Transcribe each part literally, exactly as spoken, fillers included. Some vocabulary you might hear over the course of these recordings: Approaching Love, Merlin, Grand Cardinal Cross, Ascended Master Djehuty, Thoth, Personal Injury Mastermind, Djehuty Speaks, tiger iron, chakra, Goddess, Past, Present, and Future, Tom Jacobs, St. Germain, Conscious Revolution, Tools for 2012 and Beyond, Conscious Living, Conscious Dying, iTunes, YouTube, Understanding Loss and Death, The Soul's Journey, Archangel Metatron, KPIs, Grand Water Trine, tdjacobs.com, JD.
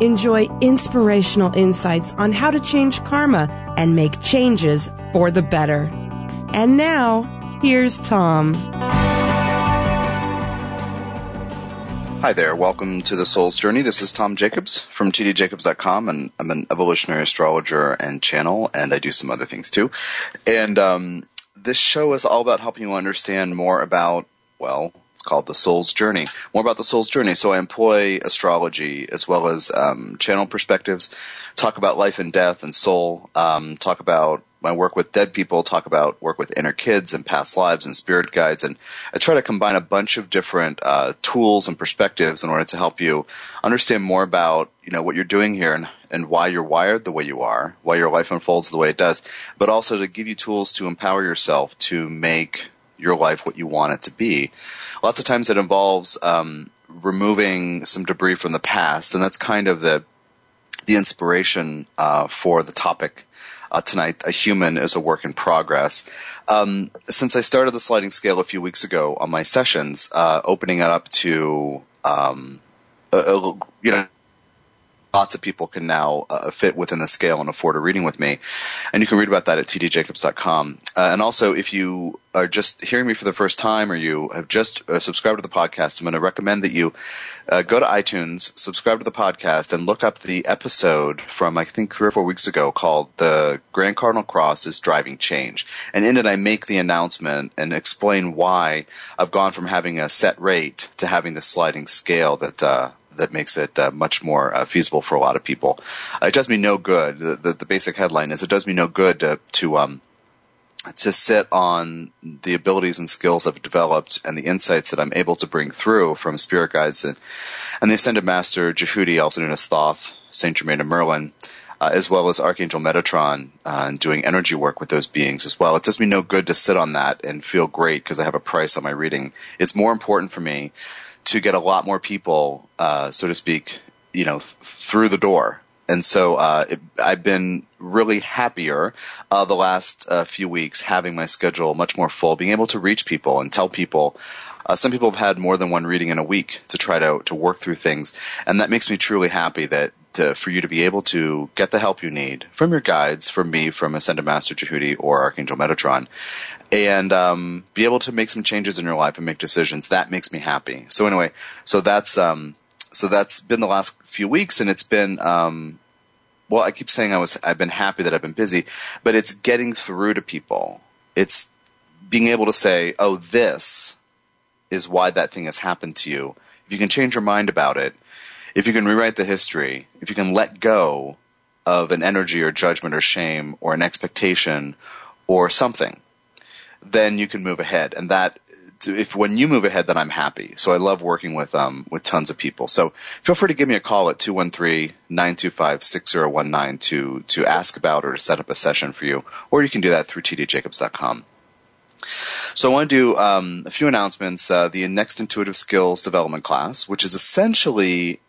Enjoy inspirational insights on how to change karma and make changes for the better. And now, here's Tom. Hi there. Welcome to The Soul's Journey. This is Tom Jacobs from t d jacobs dot com, and I'm an evolutionary astrologer and channel, and I do some other things too. And um, this show is all about helping you understand more about, well, it's called The Soul's Journey. More about The Soul's Journey. So I employ astrology as well as um, channel perspectives, talk about life and death and soul, um, talk about my work with dead people, talk about work with inner kids and past lives and spirit guides. And I try to combine a bunch of different uh, tools and perspectives in order to help you understand more about, you know, what you're doing here and, and why you're wired the way you are, why your life unfolds the way it does, but also to give you tools to empower yourself to make your life what you want it to be. Lots of times it involves um, removing some debris from the past, and that's kind of the the inspiration uh, for the topic uh, tonight. A human is a work in progress. Um, since I started the sliding scale a few weeks ago on my sessions, uh, opening it up to um, a, a, you know. Lots of people can now uh, fit within the scale and afford a reading with me. And you can read about that at t d jacobs dot com. Uh, and also, if you are just hearing me for the first time or you have just uh, subscribed to the podcast, I'm going to recommend that you uh, go to iTunes, subscribe to the podcast, and look up the episode from, I think, three or four weeks ago called The Grand Cardinal Cross is Driving Change. And in it, I make the announcement and explain why I've gone from having a set rate to having this sliding scale that uh, – that makes it uh, much more uh, feasible for a lot of people. Uh, it does me no good. The, the, the basic headline is it does me no good to, to um to sit on the abilities and skills I've developed and the insights that I'm able to bring through from spirit guides and, and the Ascended Master Djehuty, also known as Thoth, Saint Germain and Merlin, uh, as well as Archangel Metatron, uh, and doing energy work with those beings as well. It does me no good to sit on that and feel great because I have a price on my reading. It's more important for me to get a lot more people, uh, so to speak, you know, th- through the door. And so uh, it, I've been really happier uh, the last uh, few weeks having my schedule much more full, being able to reach people and tell people. Uh, some people have had more than one reading in a week to try to, to work through things. And that makes me truly happy that to, for you to be able to get the help you need from your guides, from me, from Ascended Master Djehuty or Archangel Metatron, and um, be able to make some changes in your life and make decisions. That makes me happy. So anyway, so that's um, so that's been the last few weeks, and it's been um, well, I keep saying I was I've been happy that I've been busy, but it's getting through to people. It's being able to say, oh, this is why that thing has happened to you. If you can change your mind about it, if you can rewrite the history, if you can let go of an energy or judgment or shame or an expectation or something, then you can move ahead. And that, if when you move ahead, then I'm happy. So I love working with um with tons of people. So feel free to give me a call at two one three, nine two five, six zero one nine to to ask about or to set up a session for you, or you can do that through t d jacobs dot com. So I want to do um, a few announcements. Uh, the next Intuitive Skills Development class, which is essentially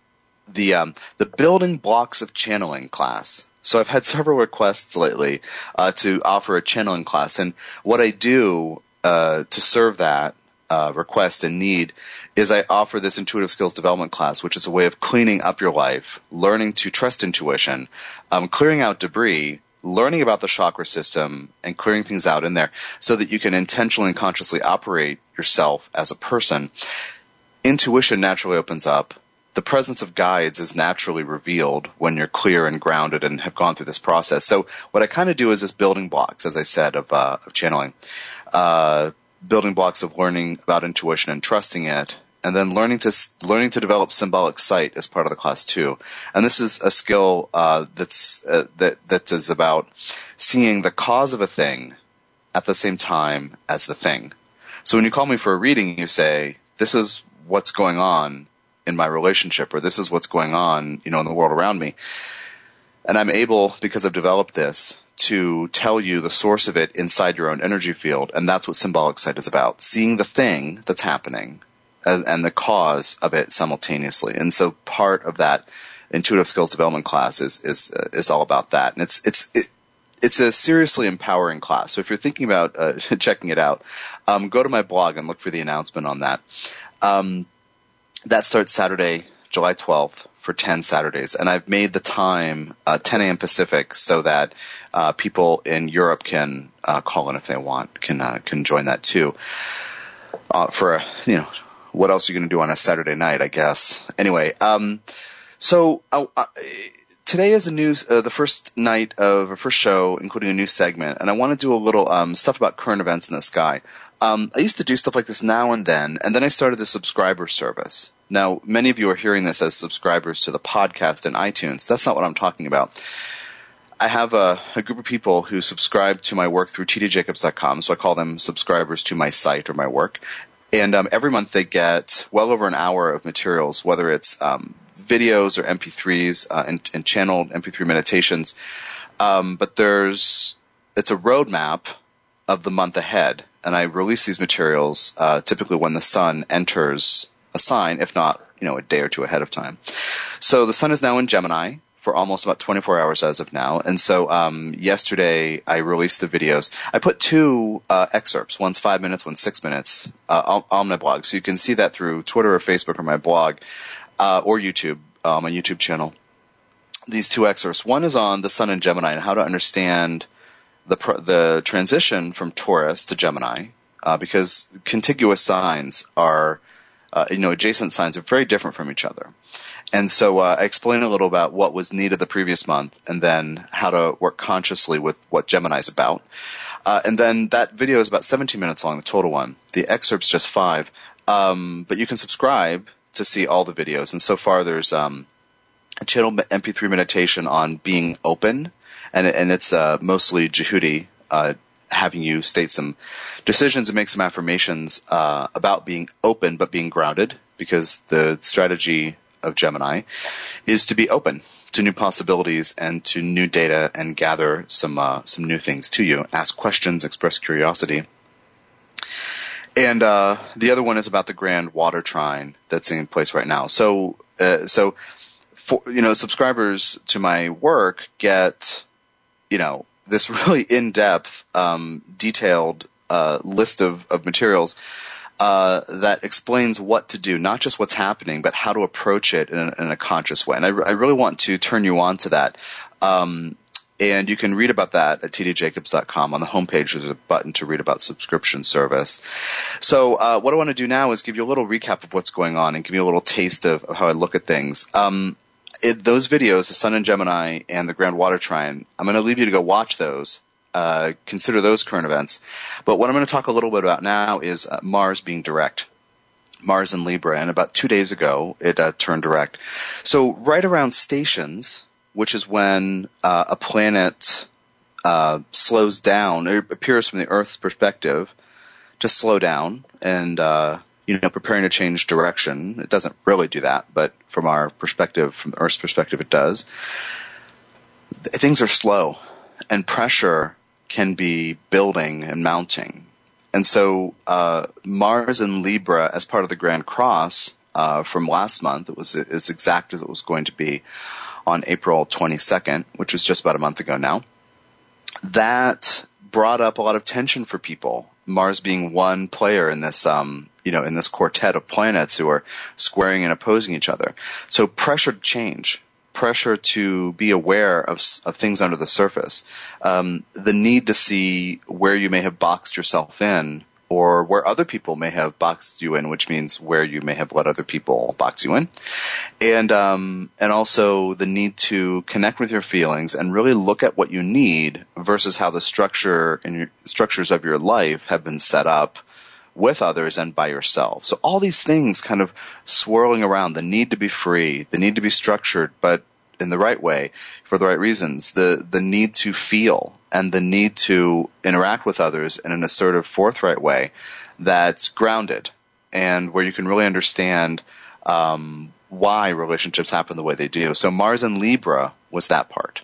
the um, the building blocks of channeling class. So I've had several requests lately uh, to offer a channeling class, and what I do uh, to serve that uh, request and need is I offer this Intuitive Skills Development class, which is a way of cleaning up your life, learning to trust intuition, um, clearing out debris, learning about the chakra system and clearing things out in there so that you can intentionally and consciously operate yourself as a person. Intuition naturally opens up. The presence of guides is naturally revealed when you're clear and grounded and have gone through this process. So what I kind of do is this building blocks, as I said, of, uh, of channeling, uh, building blocks of learning about intuition and trusting it. And then learning to learning to develop symbolic sight as part of the class too, and this is a skill uh, that's uh, that that is about seeing the cause of a thing at the same time as the thing. So when you call me for a reading, you say, "This is what's going on in my relationship," or "This is what's going on, you know, in the world around me." And I'm able, because I've developed this, to tell you the source of it inside your own energy field, and that's what symbolic sight is about, seeing the thing that's happening as, and the cause of it simultaneously. And so part of that intuitive skills development class is is uh, is all about that. And it's it's it, it's a seriously empowering class. So if you're thinking about uh, checking it out, um, go to my blog and look for the announcement on that. Um, that starts Saturday, July twelfth, for ten Saturdays, and I've made the time uh, ten a.m. Pacific so that uh, people in Europe can uh, call in if they want, can uh, can join that too. Uh, for a, you know, what else are you going to do on a Saturday night? I guess anyway. Um, so uh, uh, today is a new uh, the first night of a first show, including a new segment, and I want to do a little um, stuff about current events in the sky. Um, I used to do stuff like this now and then, and then I started the subscriber service. Now, many of you are hearing this as subscribers to the podcast and iTunes. That's not what I'm talking about. I have a, a group of people who subscribe to my work through t d jacobs dot com, so I call them subscribers to my site or my work. And um, every month they get well over an hour of materials, whether it's um, videos or M P threes uh, and, and channeled M P three meditations. Um, but there's it's a roadmap of the month ahead, and I release these materials uh, typically when the sun enters a sign, if not, you know, a day or two ahead of time. So the sun is now in Gemini for almost about twenty-four hours as of now. And so um, yesterday I released the videos. I put two uh, excerpts, one's five minutes, one's six minutes uh, on my blog. So you can see that through Twitter or Facebook or my blog uh, or YouTube, uh, my YouTube channel. These two excerpts. One is on the sun in Gemini and how to understand the pr- the transition from Taurus to Gemini uh, because contiguous signs are – Uh, you know, adjacent signs are very different from each other. And so uh, I explain a little about what was needed the previous month and then how to work consciously with what Gemini is about. Uh, and then that video is about seventeen minutes long, the total one. The excerpt's just five. Um, but you can subscribe to see all the videos. And so far there's um, a channel M P three meditation on being open, and, and it's uh, mostly Djehuty uh having you state some decisions and make some affirmations uh, about being open but being grounded, because the strategy of Gemini is to be open to new possibilities and to new data and gather some uh, some new things to you, ask questions, express curiosity. And uh, the other one is about the Grand Water Trine that's in place right now. So, uh, so for, you know, subscribers to my work get, you know, this really in-depth, um, detailed uh, list of, of materials uh, that explains what to do, not just what's happening, but how to approach it in a, in a conscious way. And I, I really want to turn you on to that. Um, and you can read about that at t d jacobs dot com. On the homepage, there's a button to read about subscription service. So uh, what I want to do now is give you a little recap of what's going on and give you a little taste of, of how I look at things. Um It, those videos, the sun in Gemini and the Grand Water Trine, I'm going to leave you to go watch those, uh, consider those current events. But what I'm going to talk a little bit about now is uh, Mars being direct, Mars in Libra. And about two days ago, it uh, turned direct. So right around stations, which is when uh, a planet uh, slows down, it appears from the Earth's perspective to slow down and uh, – you know, preparing to change direction. It doesn't really do that, but from our perspective, from Earth's perspective, it does. Things are slow, and pressure can be building and mounting. And so uh, Mars in Libra, as part of the Grand Cross uh, from last month, it was as exact as it was going to be on April twenty-second, which was just about a month ago now. That brought up a lot of tension for people, Mars being one player in this um, – you know, in this quartet of planets who are squaring and opposing each other. So pressure to change, pressure to be aware of, of things under the surface, um, the need to see where you may have boxed yourself in or where other people may have boxed you in, which means where you may have let other people box you in. And, um, and also the need to connect with your feelings and really look at what you need versus how the structure and your, structures of your life have been set up with others and by yourself. So all these things kind of swirling around, the need to be free, the need to be structured, but in the right way, for the right reasons, the, the need to feel and the need to interact with others in an assertive, forthright way that's grounded and where you can really understand um, why relationships happen the way they do. So Mars in Libra was that part.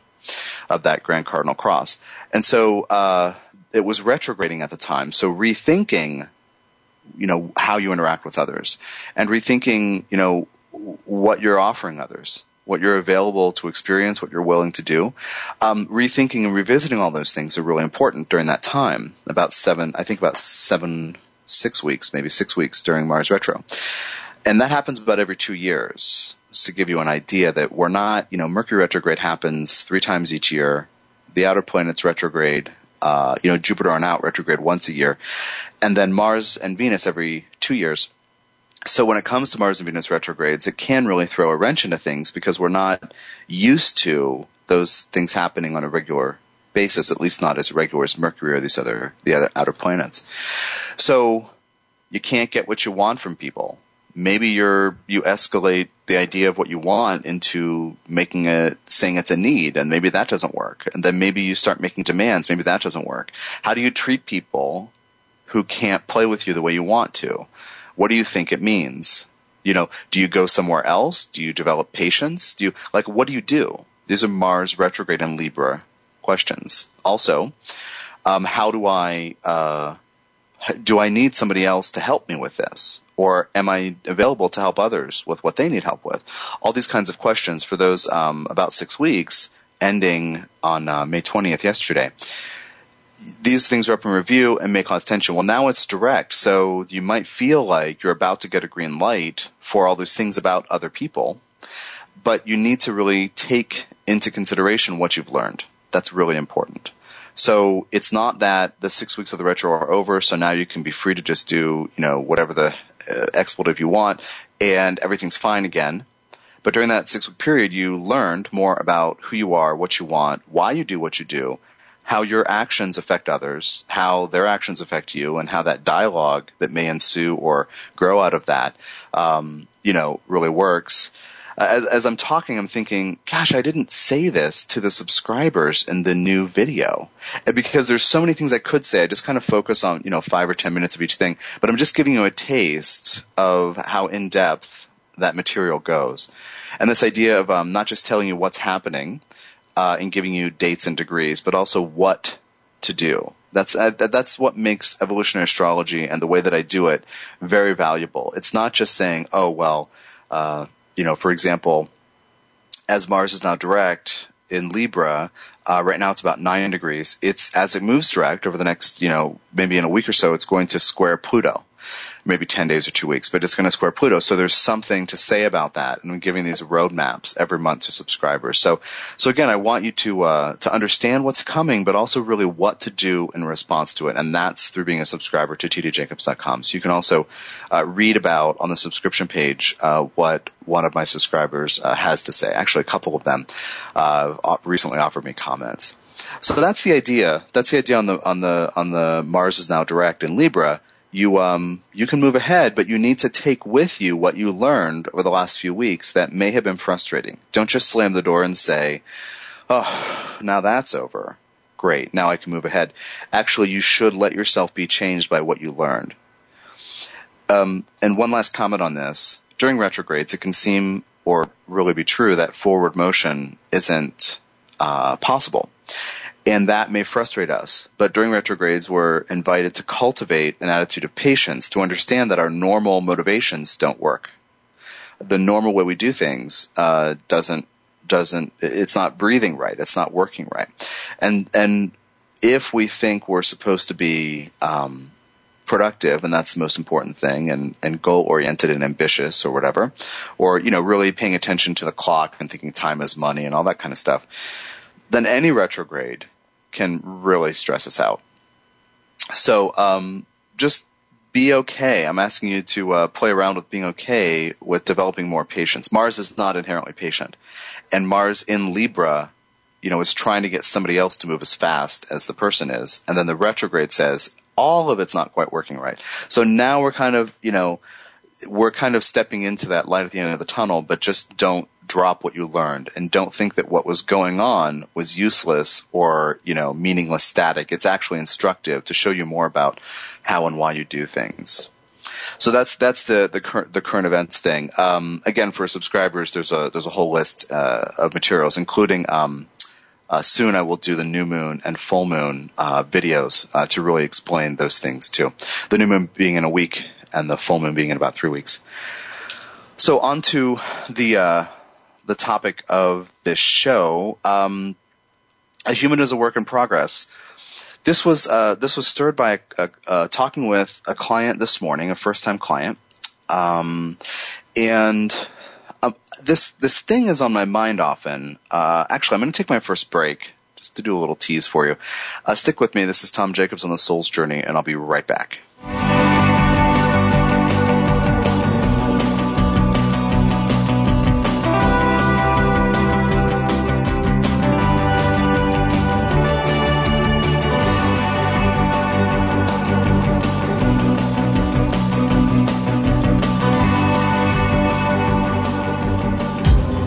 of that Grand Cardinal Cross. And so uh, it was retrograding at the time. So rethinking, you know, how you interact with others, and rethinking, you know, what you're offering others, what you're available to experience, what you're willing to do. Um, rethinking and revisiting all those things are really important during that time, about seven, I think about seven, six weeks, maybe six weeks during Mars retro. And that happens about every two years, just to give you an idea that we're not, you know, Mercury retrograde happens three times each year. The outer planets retrograde, uh, you know, Jupiter on out retrograde once a year. And then Mars and Venus every two years. So when it comes to Mars and Venus retrogrades, it can really throw a wrench into things because we're not used to those things happening on a regular basis, at least not as regular as Mercury or these other, the other outer planets. So you can't get what you want from people. Maybe you're, you escalate the idea of what you want into making it, saying it's a need, and maybe that doesn't work. And then maybe you start making demands. Maybe that doesn't work. How do you treat people who can't play with you the way you want to? What do you think it means? You know, do you go somewhere else? Do you develop patience? Do you, like, what do you do? These are Mars retrograde and Libra questions. Also, um, how do I, uh, do I need somebody else to help me with this? Or am I available to help others with what they need help with? All these kinds of questions for those, um, about six weeks ending on uh, May twentieth yesterday. These things are up in review and may cause tension. Well, now it's direct, so you might feel like you're about to get a green light for all those things about other people, but you need to really take into consideration what you've learned. That's really important. So it's not that the six weeks of the retro are over, so now you can be free to just do, you know, whatever the uh, expletive you want, and everything's fine again. But during that six-week period, you learned more about who you are, what you want, why you do what you do, how your actions affect others, how their actions affect you, and how that dialogue that may ensue or grow out of that, um, you know, really works. As, as I'm talking, I'm thinking, gosh, I didn't say this to the subscribers in the new video. And because there's so many things I could say, I just kind of focus on, you know, five or ten minutes of each thing. But I'm just giving you a taste of how in-depth that material goes. And this idea of um, not just telling you what's happening, Uh, in giving you dates and degrees, but also what to do. That's uh, that's what makes evolutionary astrology and the way that I do it very valuable. It's not just saying, oh, well, uh, you know, for example, as Mars is now direct in Libra, uh, right now it's about nine degrees. It's as it moves direct over the next, you know, maybe in a week or so, it's going to square Pluto. Maybe ten days or two weeks, but it's going to square Pluto. So there's something to say about that. And I'm giving these roadmaps every month to subscribers. So, so again, I want you to, uh, to understand what's coming, but also really what to do in response to it. And that's through being a subscriber to t d jacobs dot com. So you can also, uh, read about on the subscription page, uh, what one of my subscribers uh, has to say. Actually, a couple of them, uh, recently offered me comments. So that's the idea. That's the idea on the, on the, on the Mars is now direct in Libra. You um you can move ahead, but you need to take with you what you learned over the last few weeks that may have been frustrating. Don't just slam the door and say, oh, now that's over. Great, now I can move ahead. Actually, you should let yourself be changed by what you learned. Um, and one last comment on this. During retrogrades, it can seem or really be true that forward motion isn't uh possible. And that may frustrate us. But during retrogrades, we're invited to cultivate an attitude of patience, to understand that our normal motivations don't work. The normal way we do things uh, doesn't doesn't it's not breathing right, it's not working right. And and if we think we're supposed to be um, productive, and that's the most important thing, and, and goal oriented and ambitious or whatever, or you know, really paying attention to the clock and thinking time is money and all that kind of stuff, then any retrograde can really stress us out. So um, just be okay. I'm asking you to uh, play around with being okay with developing more patience. Mars is not inherently patient. And Mars in Libra, you know, is trying to get somebody else to move as fast as the person is. And then the retrograde says all of it's not quite working right. So now we're kind of, you know, we're kind of stepping into that light at the end of the tunnel, but just don't drop what you learned and don't think that what was going on was useless or, you know, meaningless static. It's actually instructive to show you more about how and why you do things. So that's, that's the, the current, the current events thing. Um, again, for subscribers, there's a, there's a whole list, uh, of materials, including, um, uh, soon I will do the new moon and full moon uh, videos uh, to really explain those things too. The new moon being in a week and the full moon being in about three weeks. So on to the, uh, the topic of this show. Um, a human is a work in progress. This was uh, this was stirred by a, a, a talking with a client this morning, a first-time client, um, and uh, this this thing is on my mind often. Uh, actually, I'm going to take my first break just to do a little tease for you. Uh, stick with me. This is Tom Jacobs on The Soul's Journey, and I'll be right back.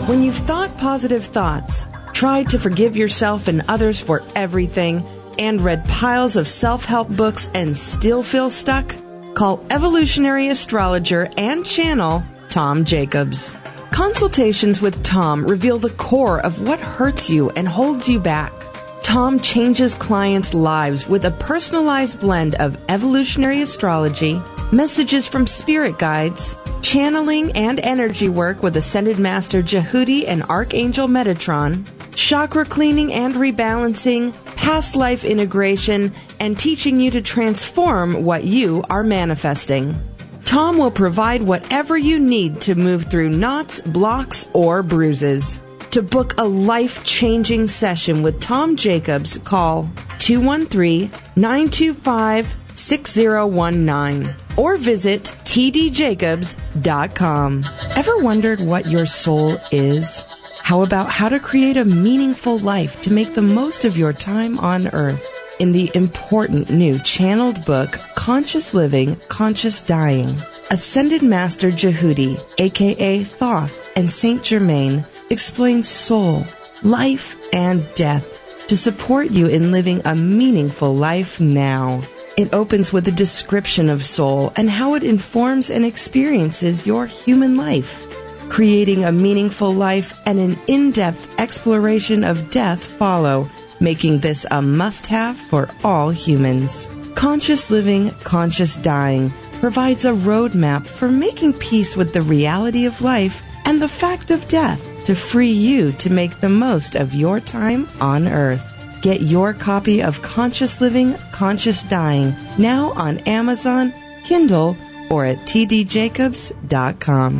When you've thought positive thoughts, tried to forgive yourself and others for everything, and read piles of self-help books and still feel stuck, call evolutionary astrologer and channel Tom Jacobs. Consultations with Tom reveal the core of what hurts you and holds you back. Tom changes clients' lives with a personalized blend of evolutionary astrology, messages from spirit guides, channeling and energy work with Ascended Master Djehuty and Archangel Metatron, chakra cleaning and rebalancing, past life integration, and teaching you to transform what you are manifesting. Tom will provide whatever you need to move through knots, blocks, or bruises. To book a life-changing session with Tom Jacobs, call two one three, nine two five, six zero one nine. Or visit t d jacobs dot com. Ever wondered what your soul is? How about how to create a meaningful life to make the most of your time on earth? In the important new channeled book, Conscious Living, Conscious Dying, Ascended Master Djehuty, a k a. Thoth and Saint Germain, explains soul, life, and death to support you in living a meaningful life now. It opens with a description of soul and how it informs and experiences your human life. Creating a meaningful life and an in-depth exploration of death follow, making this a must-have for all humans. Conscious Living, Conscious Dying provides a roadmap for making peace with the reality of life and the fact of death to free you to make the most of your time on earth. Get your copy of Conscious Living, Conscious Dying now on Amazon, Kindle, or at t d jacobs dot com.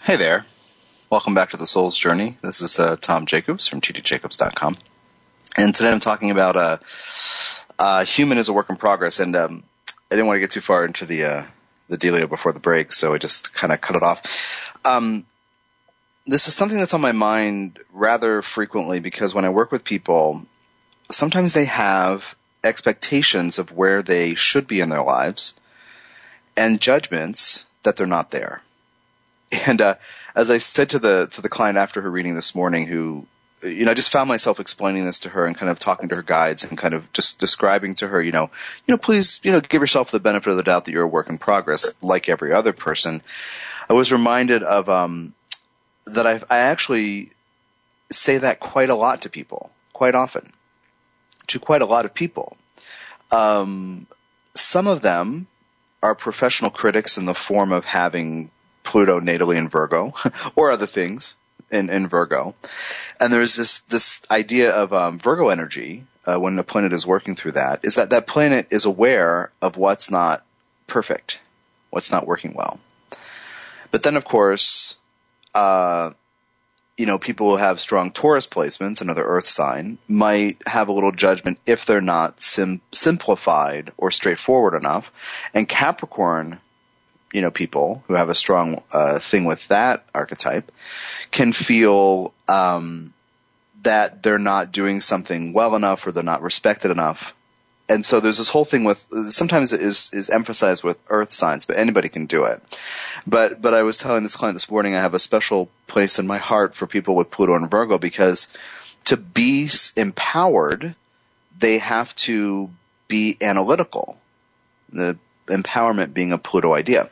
Hey there. Welcome back to The Soul's Journey. This is uh, Tom Jacobs from t d jacobs dot com. And today I'm talking about... Uh, Uh, human is a work in progress, and um, I didn't want to get too far into the uh, the dealio before the break, so I just kind of cut it off. Um, this is something that's on my mind rather frequently because when I work with people, sometimes they have expectations of where they should be in their lives and judgments that they're not there. And uh, as I said to the to the client after her reading this morning, who you know, I just found myself explaining this to her and kind of talking to her guides and kind of just describing to her, you know, you know, please, you know, give yourself the benefit of the doubt that you're a work in progress, like every other person. I was reminded of um, that I've, I actually say that quite a lot to people, quite often, to quite a lot of people. Um, some of them are professional critics in the form of having Pluto natally in Virgo or other things. In, in Virgo, and there's this this idea of um, Virgo energy uh, when the planet is working through that is that that planet is aware of what's not perfect, what's not working well. But then, of course, uh, you know, people who have strong Taurus placements, another Earth sign, might have a little judgment if they're not sim- simplified or straightforward enough, and Capricorn. You know, people who have a strong uh, thing with that archetype can feel um, that they're not doing something well enough or they're not respected enough. And so there's this whole thing with – sometimes it is, is emphasized with earth signs, but anybody can do it. But but I was telling this client this morning I have a special place in my heart for people with Pluto and Virgo because to be empowered – they have to be analytical, the empowerment being a Pluto idea.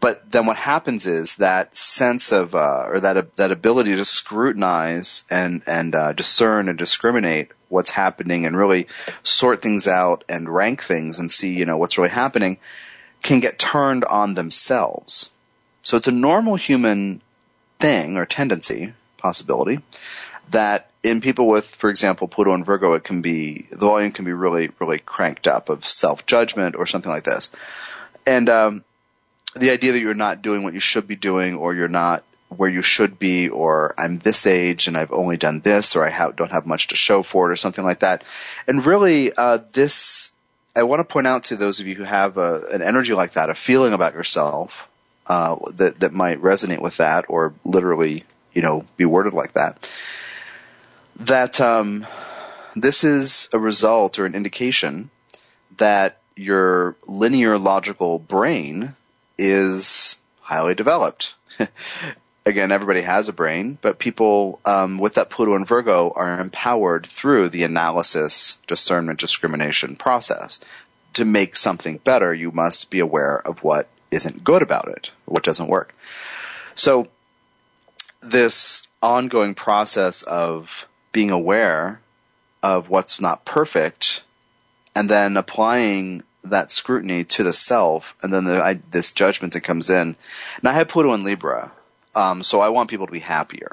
But then what happens is that sense of uh, or that uh, that ability to scrutinize and and uh, discern and discriminate what's happening and really sort things out and rank things and see, you know, what's really happening can get turned on themselves. So it's a normal human thing or tendency, possibility, that in people with, for example, Pluto and Virgo, it can be the volume can be really really cranked up of self-judgment or something like this. And um the idea that you're not doing what you should be doing, or you're not where you should be, or I'm this age and I've only done this, or I ha- don't have much to show for it, or something like that. And really uh, this – I want to point out to those of you who have a, an energy like that, a feeling about yourself uh, that, that might resonate with that, or literally, you know, be worded like that, that um, this is a result or an indication that your linear logical brain – is highly developed. Again, everybody has a brain, but people um, with that Pluto and Virgo are empowered through the analysis, discernment, discrimination process. To make something better, you must be aware of what isn't good about it, what doesn't work. So this ongoing process of being aware of what's not perfect and then applying that scrutiny to the self, and then the, I, this judgment that comes in. And I have Pluto in Libra, um, so I want people to be happier.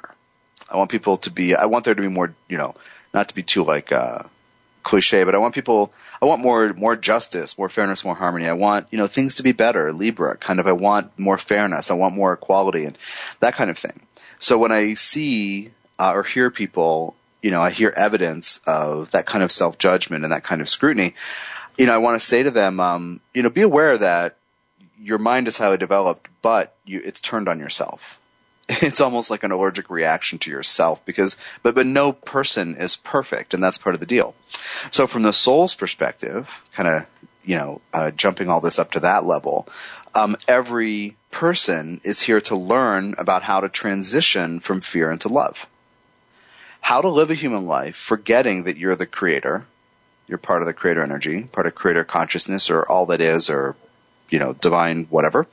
I want people to be – I want there to be more, you know, not to be too like uh, cliche, but I want people – I want more more justice, more fairness, more harmony. I want, you know, things to be better, Libra, kind of. I want more fairness. I want more equality and that kind of thing. So when I see uh, or hear people, you know, I hear evidence of that kind of self-judgment and that kind of scrutiny – you know, I want to say to them, um, you know, be aware that your mind is highly developed, but you, it's turned on yourself. It's almost like an allergic reaction to yourself, because, but, but no person is perfect, and that's part of the deal. So from the soul's perspective, kind of, you know, uh, jumping all this up to that level, um, every person is here to learn about how to transition from fear into love, how to live a human life, forgetting that you're the creator. You're part of the creator energy, part of creator consciousness, or all that is, or, you know, divine whatever.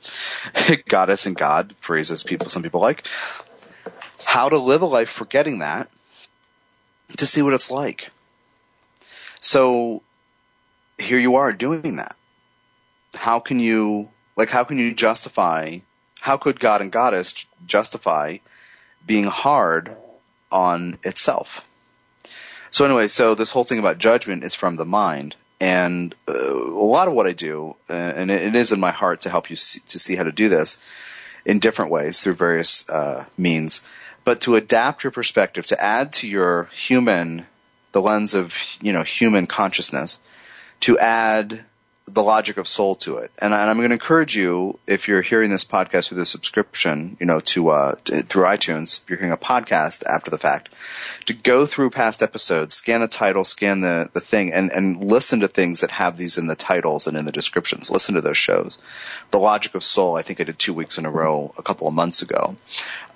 Goddess and God, phrases people, some people like. How to live a life forgetting that, to see what it's like. So here you are doing that. How can you – like how can you justify – how could God and Goddess justify being hard on itself? So anyway, so this whole thing about judgment is from the mind, and uh, a lot of what I do, uh, and it, it is in my heart to help you see, to see how to do this in different ways through various uh, means, but to adapt your perspective, to add to your human, the lens of, you know, human consciousness, to add the logic of soul to it. And, and I'm going to encourage you, if you're hearing this podcast with a subscription, you know, to, uh, to through iTunes, if you're hearing a podcast after the fact, to go through past episodes, scan the title, scan the, the thing, and, and listen to things that have these in the titles and in the descriptions. Listen to those shows. The Logic of Soul, I think I did two weeks in a row a couple of months ago.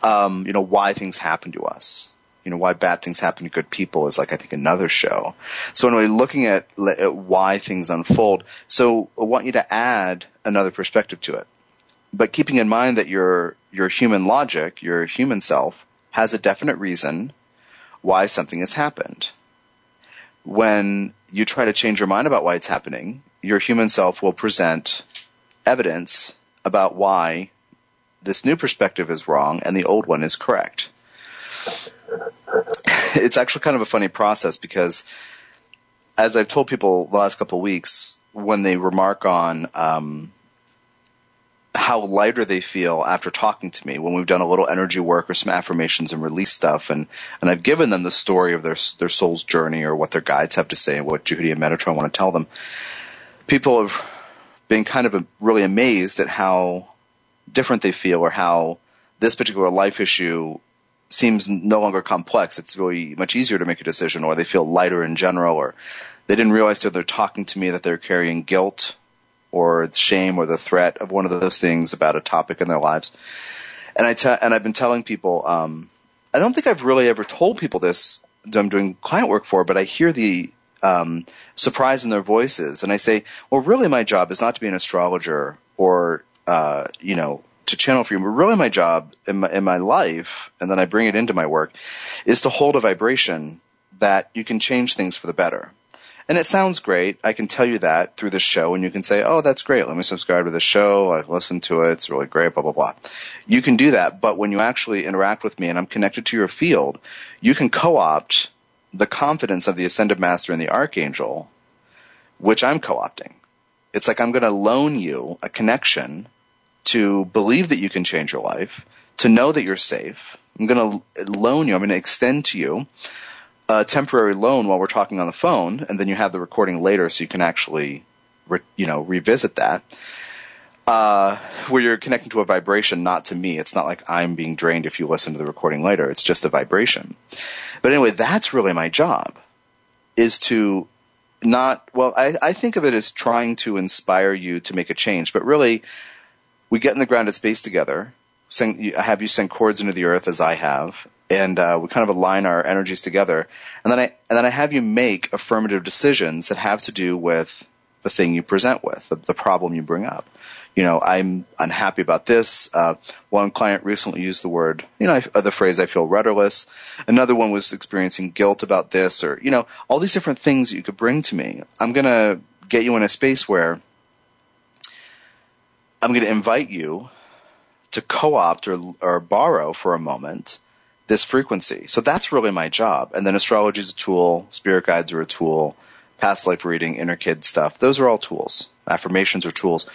Um, you know, why things happen to us. You know, why bad things happen to good people is like, I think, another show. So anyway, looking at, at why things unfold. So I want you to add another perspective to it. But keeping in mind that your your human logic, your human self, has a definite reason why something has happened. When you try to change your mind about why it's happening, your human self will present evidence about why this new perspective is wrong and the old one is correct. It's actually kind of a funny process, because as I've told people the last couple of weeks, when they remark on um, how lighter they feel after talking to me, when we've done a little energy work or some affirmations and release stuff, and, and I've given them the story of their their soul's journey or what their guides have to say and what Djehuty and Metatron want to tell them, people have been kind of really amazed at how different they feel, or how this particular life issue seems no longer complex. It's really much easier to make a decision, or they feel lighter in general, or they didn't realize that they're talking to me that they're carrying guilt or shame or the threat of one of those things about a topic in their lives. And I te- and I've been telling people, um, I don't think I've really ever told people this that I'm doing client work for, but I hear the um, surprise in their voices. And I say, well, really my job is not to be an astrologer or, uh, you know, to channel for you. But really my job in my, in my life, and then I bring it into my work, is to hold a vibration that you can change things for the better. And it sounds great. I can tell you that through the show, and you can say, oh, that's great. Let me subscribe to the show. I listen to it. It's really great, blah, blah, blah. You can do that, but when you actually interact with me and I'm connected to your field, you can co-opt the confidence of the Ascended Master and the Archangel, which I'm co-opting. It's like I'm going to loan you a connection to believe that you can change your life, to know that you're safe. I'm going to loan you. I'm going to extend to you a temporary loan while we're talking on the phone, and then you have the recording later so you can actually, re, you know, revisit that, uh, where you're connecting to a vibration, not to me. It's not like I'm being drained if you listen to the recording later. It's just a vibration. But anyway, that's really my job, is to not – well, I, I think of it as trying to inspire you to make a change. But really, we get in the grounded space together, sing, have you send chords into the earth as I have, and uh, we kind of align our energies together, and then I and then I have you make affirmative decisions that have to do with the thing you present with, the, the problem you bring up. You know, I'm unhappy about this. Uh, one client recently used the word, you know, I, the phrase "I feel rudderless." Another one was experiencing guilt about this, or you know, all these different things that you could bring to me. I'm gonna get you in a space where I'm gonna invite you to co-opt or or borrow for a moment this frequency. So that's really my job. And then astrology is a tool, spirit guides are a tool, past life reading, inner kid stuff. Those are all tools. Affirmations are tools.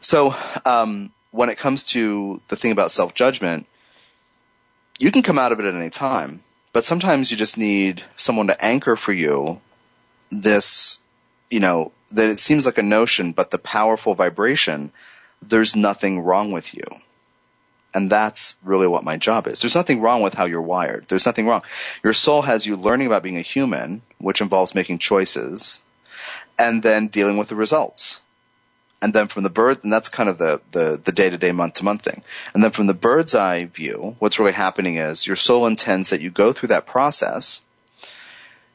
So um, when it comes to the thing about self-judgment, you can come out of it at any time. But sometimes you just need someone to anchor for you this, you know, that it seems like a notion, but the powerful vibration, there's nothing wrong with you. And that's really what my job is. There's nothing wrong with how you're wired. There's nothing wrong. Your soul has you learning about being a human, which involves making choices, and then dealing with the results. And then from the bird, and that's kind of the, the, the day-to-day, month-to-month thing. And then from the bird's eye view, what's really happening is your soul intends that you go through that process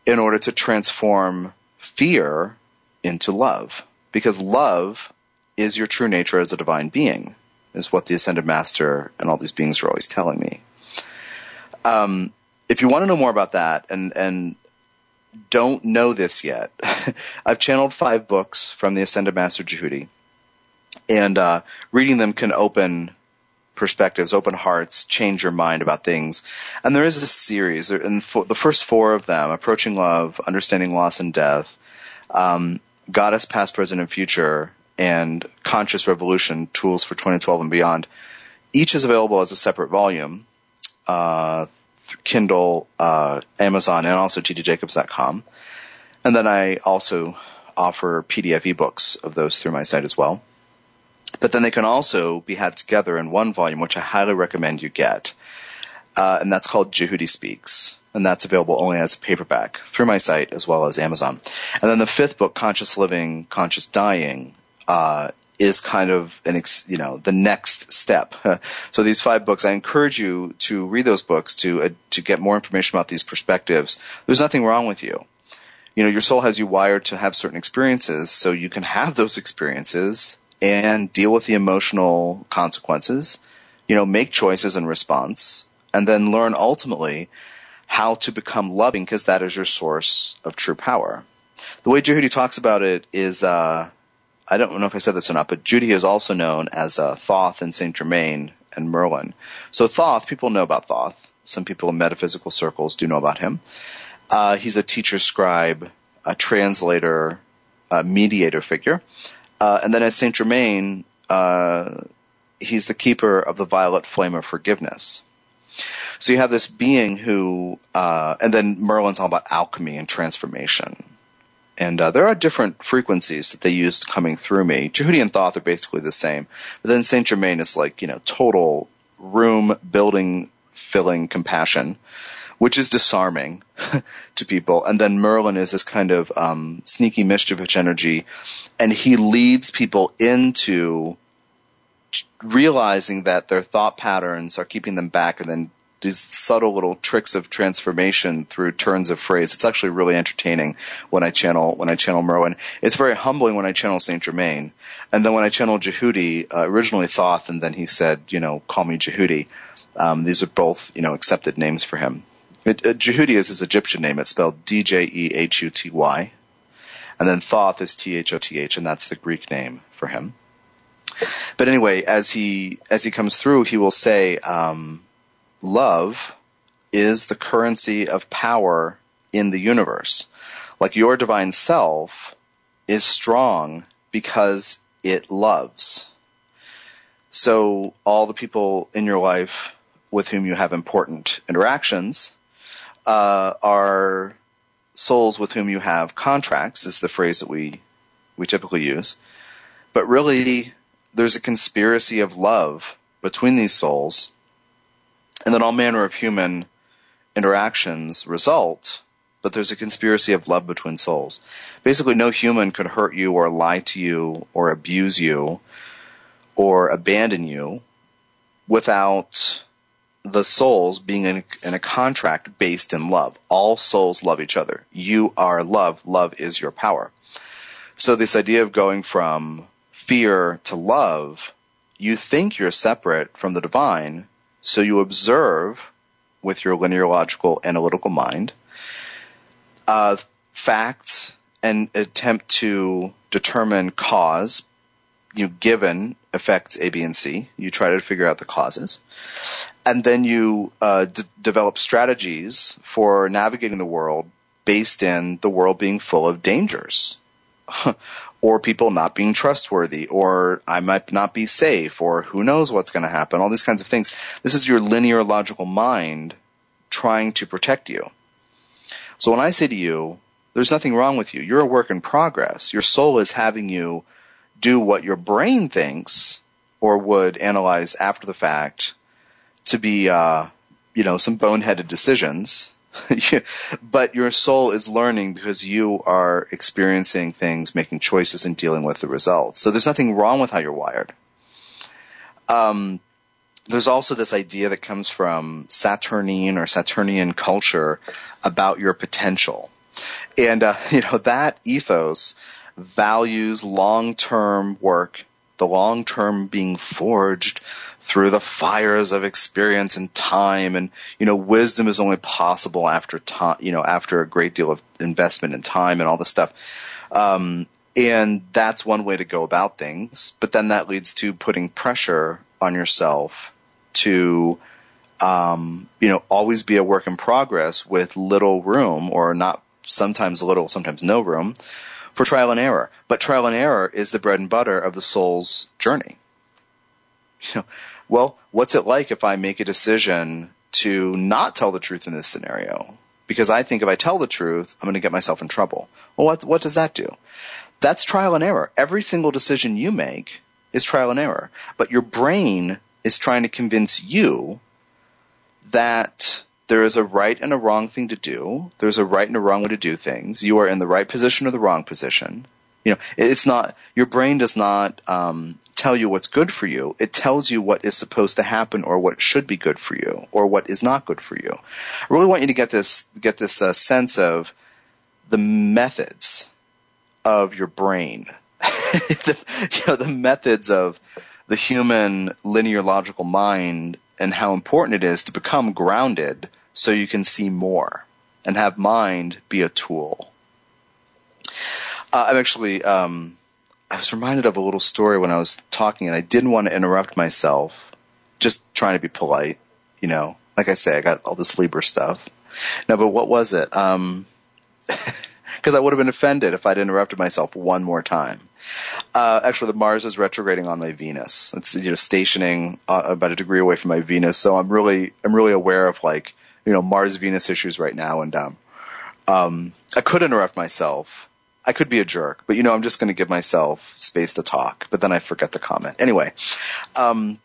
in order to transform fear into love. Because love is your true nature as a divine being, is what the Ascended Master and all these beings are always telling me. Um, if you want to know more about that and, and don't know this yet, I've channeled five books from the Ascended Master Djehuty, and uh, reading them can open perspectives, open hearts, change your mind about things. And there is a series, and the first four of them, Approaching Love, Understanding Loss and Death, um, Goddess, Past, Present, and Future, and Conscious Revolution, Tools for twenty twelve and Beyond. Each is available as a separate volume, uh, Kindle, uh, Amazon, and also t d jacobs dot com. And then I also offer P D F ebooks of those through my site as well. But then they can also be had together in one volume, which I highly recommend you get. Uh, and that's called Djehuty Speaks. And that's available only as a paperback through my site as well as Amazon. And then the fifth book, Conscious Living, Conscious Dying, Uh, is kind of an ex, you know the next step. So these five books, I encourage you to read those books to uh, to get more information about these perspectives. There's nothing wrong with you. You know, your soul has you wired to have certain experiences, so you can have those experiences and deal with the emotional consequences. You know, make choices in response, and then learn ultimately how to become loving, because that is your source of true power. The way Djehuty talks about it is, Uh, I don't know if I said this or not, but Djehuty is also known as uh, Thoth in Saint Germain and Merlin. So Thoth, people know about Thoth. Some people in metaphysical circles do know about him. Uh, he's a teacher, scribe, a translator, a mediator figure. Uh, and then as Saint Germain, uh, he's the keeper of the violet flame of forgiveness. So you have this being who uh, – and then Merlin's all about alchemy and transformation. And uh, there are different frequencies that they used coming through me. Djehuty and Thoth are basically the same. But then Saint Germain is like, you know, total room building, filling compassion, which is disarming to people. And then Merlin is this kind of um, sneaky, mischievous energy. And he leads people into realizing that their thought patterns are keeping them back, and then these subtle little tricks of transformation through turns of phrase. It's actually really entertaining when I channel when I channel Merlin. It's very humbling when I channel Saint Germain. And then when I channel Djehuty, uh, originally Thoth, and then he said, you know, call me Djehuty. Um, these are both, you know, accepted names for him. It, uh, Djehuty is his Egyptian name. It's spelled D J E H U T Y. And then Thoth is T H O T H, and that's the Greek name for him. But anyway, as he as he comes through, he will say, um, love is the currency of power in the universe. Like your divine self is strong because it loves. So all the people in your life with whom you have important interactions uh, are souls with whom you have contracts, is the phrase that we we typically use. But really, there's a conspiracy of love between these souls, and then all manner of human interactions result, but there's a conspiracy of love between souls. Basically, no human could hurt you or lie to you or abuse you or abandon you without the souls being in a, in a contract based in love. All souls love each other. You are love. Love is your power. So this idea of going from fear to love, you think you're separate from the divine, so you observe with your linear logical analytical mind uh, facts and attempt to determine cause. You given effects A, B, and C. You try to figure out the causes. And then you uh, d- develop strategies for navigating the world based in the world being full of dangers or people not being trustworthy, or I might not be safe, or who knows what's going to happen, all these kinds of things. This is your linear logical mind trying to protect you. So when I say to you, there's nothing wrong with you. You're a work in progress. Your soul is having you do what your brain thinks or would analyze after the fact to be, uh, you know, some boneheaded decisions. But your soul is learning because you are experiencing things, making choices, and dealing with the results. So there's nothing wrong with how you're wired. Um, there's also this idea that comes from Saturnine or Saturnian culture about your potential. And, uh, you know, that ethos values long-term work, the long-term being forged through the fires of experience and time, and you know, wisdom is only possible after time, you know, after a great deal of investment in time and all this stuff. Um, and that's one way to go about things, but then that leads to putting pressure on yourself to, um, you know, always be a work in progress with little room, or not, sometimes little, sometimes no room for trial and error. But trial and error is the bread and butter of the soul's journey. You know, well, what's it like if I make a decision to not tell the truth in this scenario? Because I think if I tell the truth, I'm going to get myself in trouble. Well, what, what does that do? That's trial and error. Every single decision you make is trial and error. But your brain is trying to convince you that there is a right and a wrong thing to do. There's a right and a wrong way to do things. You are in the right position or the wrong position. You know, it's not – your brain does not um, tell you what's good for you. It tells you what is supposed to happen, or what should be good for you, or what is not good for you. I really want you to get this get this uh, sense of the methods of your brain, the, you know, the methods of the human linear logical mind, and how important it is to become grounded – so you can see more and have mind be a tool. Uh, I'm actually um, – I was reminded of a little story when I was talking, and I didn't want to interrupt myself, just trying to be polite. You know, like I say, I got all this Libra stuff. No, but what was it? Um, because I would have been offended if I'd interrupted myself one more time. Uh, actually, the Mars is retrograding on my Venus. It's, you know, stationing uh, about a degree away from my Venus, so I'm really I'm really aware of, like, you know, Mars-Venus issues right now, and um, um, I could interrupt myself. I could be a jerk, but, you know, I'm just going to give myself space to talk, but then I forget the comment. Anyway, um,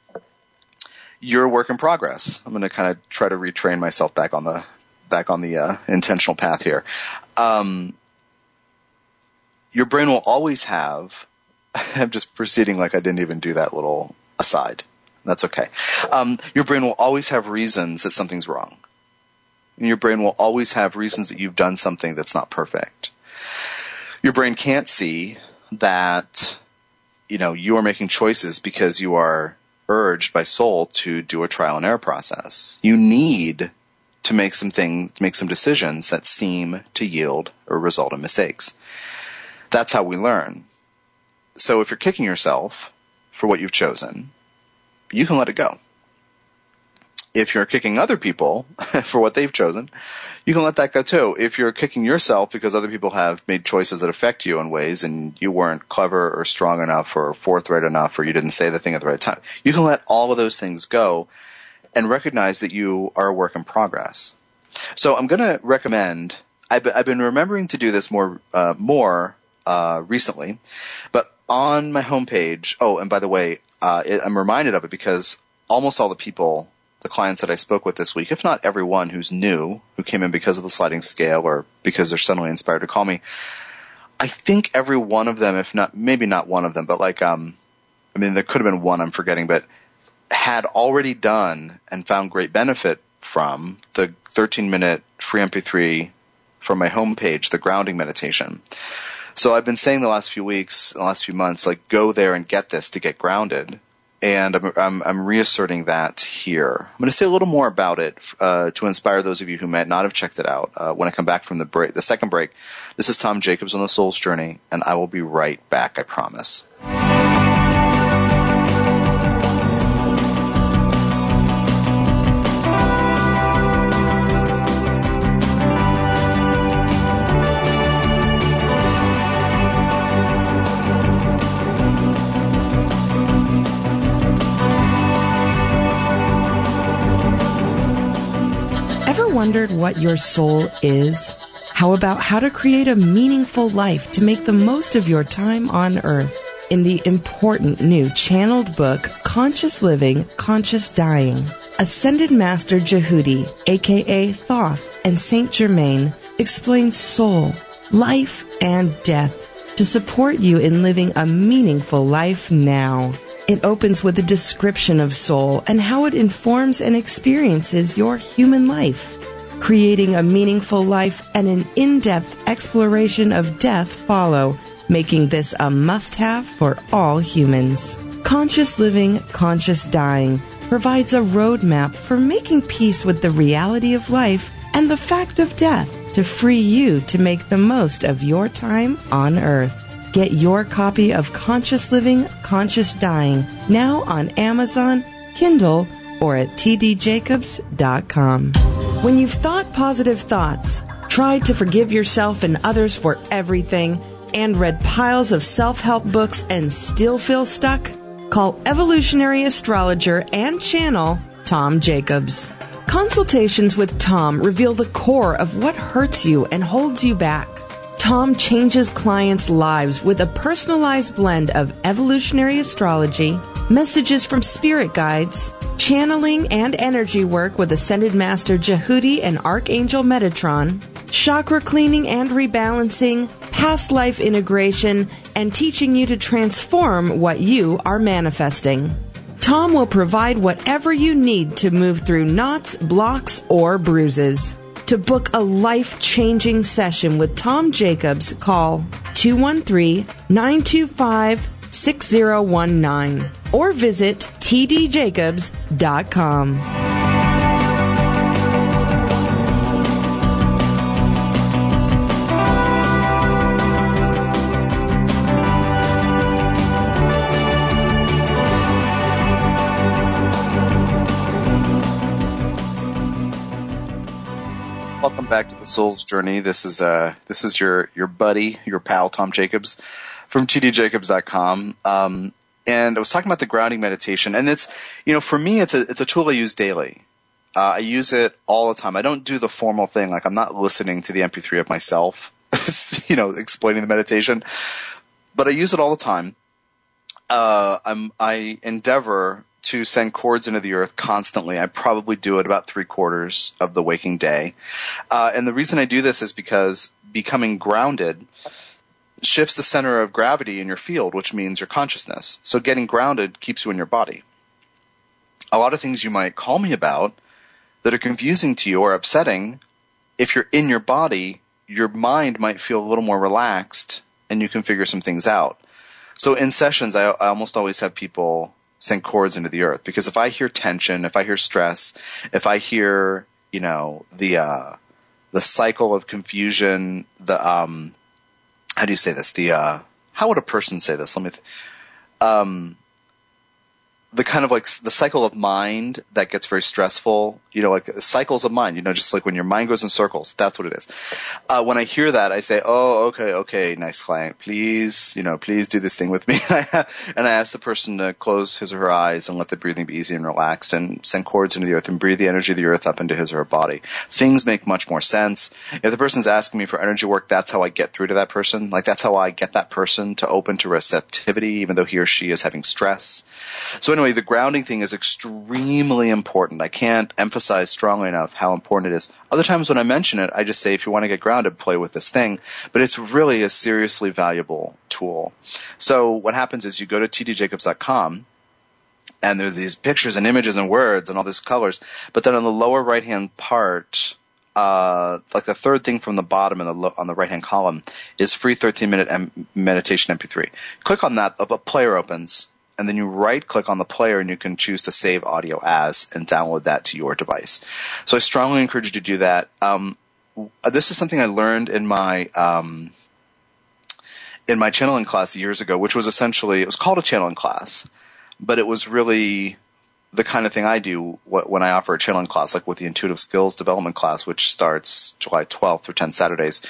you're a work in progress. I'm going to kind of try to retrain myself back on the back on the uh, intentional path here. Um, your brain will always have – I'm just proceeding like I didn't even do that little aside. That's okay. Um, your brain will always have reasons that something's wrong. Your brain will always have reasons that you've done something that's not perfect. Your brain can't see that, you know, you are making choices because you are urged by soul to do a trial and error process. You need to make some things, make some decisions that seem to yield or result in mistakes. That's how we learn. So if you're kicking yourself for what you've chosen, you can let it go. If you're kicking other people for what they've chosen, you can let that go too. If you're kicking yourself because other people have made choices that affect you in ways and you weren't clever or strong enough or forthright enough or you didn't say the thing at the right time, you can let all of those things go and recognize that you are a work in progress. So I'm going to recommend – I've been remembering to do this more uh, more uh, recently, but on my homepage – oh, and by the way, uh, it, I'm reminded of it because almost all the people – the clients that I spoke with this week, if not everyone who's new, who came in because of the sliding scale or because they're suddenly inspired to call me, I think every one of them, if not, maybe not one of them, but like, um, I mean, there could have been one I'm forgetting, but had already done and found great benefit from the thirteen minute free M P three from my homepage, the grounding meditation. So I've been saying the last few weeks, the last few months, like, go there and get this to get grounded. And I'm, I'm, I'm reasserting that here. I'm going to say a little more about it uh, to inspire those of you who might not have checked it out. Uh, when I come back from the break, the second break, this is Tom Jacobs on The Soul's Journey, and I will be right back, I promise. Wondered what your soul is? How about how to create a meaningful life to make the most of your time on earth? In the important new channeled book, Conscious Living, Conscious Dying, Ascended Master Djehuty, aka Thoth and Saint Germain, explains soul, life, and death to support you in living a meaningful life now. It opens with a description of soul and how it informs and experiences your human life. Creating a meaningful life and an in-depth exploration of death follow, making this a must-have for all humans. Conscious Living, Conscious Dying provides a roadmap for making peace with the reality of life and the fact of death to free you to make the most of your time on earth. Get your copy of Conscious Living, Conscious Dying now on Amazon, Kindle, or at t d jacobs dot com. When you've thought positive thoughts, tried to forgive yourself and others for everything, and read piles of self-help books and still feel stuck, call evolutionary astrologer and channel Tom Jacobs. Consultations with Tom reveal the core of what hurts you and holds you back. Tom changes clients' lives with a personalized blend of evolutionary astrology, messages from spirit guides, channeling and energy work with Ascended Master Djehuty and Archangel Metatron, chakra cleaning and rebalancing, past life integration, and teaching you to transform what you are manifesting. Tom will provide whatever you need to move through knots, blocks, or bruises. To book a life-changing session with Tom Jacobs, call two one three, nine two five, six zero one nine or visit t d jacobs dot com. Welcome back to The Soul's Journey. This is uh, this is your your buddy, your pal, Tom Jacobs from t d jacobs dot com. Um, and I was talking about the grounding meditation, and it's, you know, for me, it's a it's a tool I use daily. Uh, I use it all the time. I don't do the formal thing, like I'm not listening to the M P three of myself, you know, explaining the meditation, but I use it all the time. Uh, I'm I endeavor to send cords into the earth constantly. I probably do it about three quarters of the waking day. Uh, and the reason I do this is because becoming grounded shifts the center of gravity in your field, which means your consciousness. So getting grounded keeps you in your body. a lot of things you might call me about that are confusing to you or upsetting, if you're in your body, your mind might feel a little more relaxed and you can figure some things out. So in sessions, I, I almost always have people send cords into the earth, because if I hear tension, if I hear stress, if I hear, you know, the uh, the cycle of confusion, the um, how do you say this? The uh, how would a person say this? Let me, th- um, the kind of like the cycle of mind that gets very stressful. You know, like cycles of mind. You know, just like when your mind goes in circles. That's what it is. Uh, when I hear that, I say, "Oh, okay, okay, nice client. Please, you know, please do this thing with me." And I ask the person to close his or her eyes and let the breathing be easy and relax, and send cords into the earth and breathe the energy of the earth up into his or her body. Things make much more sense. If the person's asking me for energy work, that's how I get through to that person. Like that's how I get that person to open to receptivity, even though he or she is having stress. So anyway, the grounding thing is extremely important. I can't emphasize strongly enough how important it is. Other times when I mention it, I just say, if you want to get grounded, play with this thing. But it's really a seriously valuable tool. So what happens is you go to t d jacobs dot com, and there's these pictures and images and words and all these colors. But then on the lower right-hand part, uh, like the third thing from the bottom in the lo- on the right-hand column, is free thirteen-minute M- meditation M P three. Click on that, a player opens. And then you right-click on the player, and you can choose to save audio as and download that to your device. So I strongly encourage you to do that. Um, this is something I learned in my um, in my channeling class years ago, which was essentially – it was called a channeling class, but it was really the kind of thing I do when I offer a channeling class, like with the Intuitive Skills Development class, which starts July twelfth for ten Saturdays.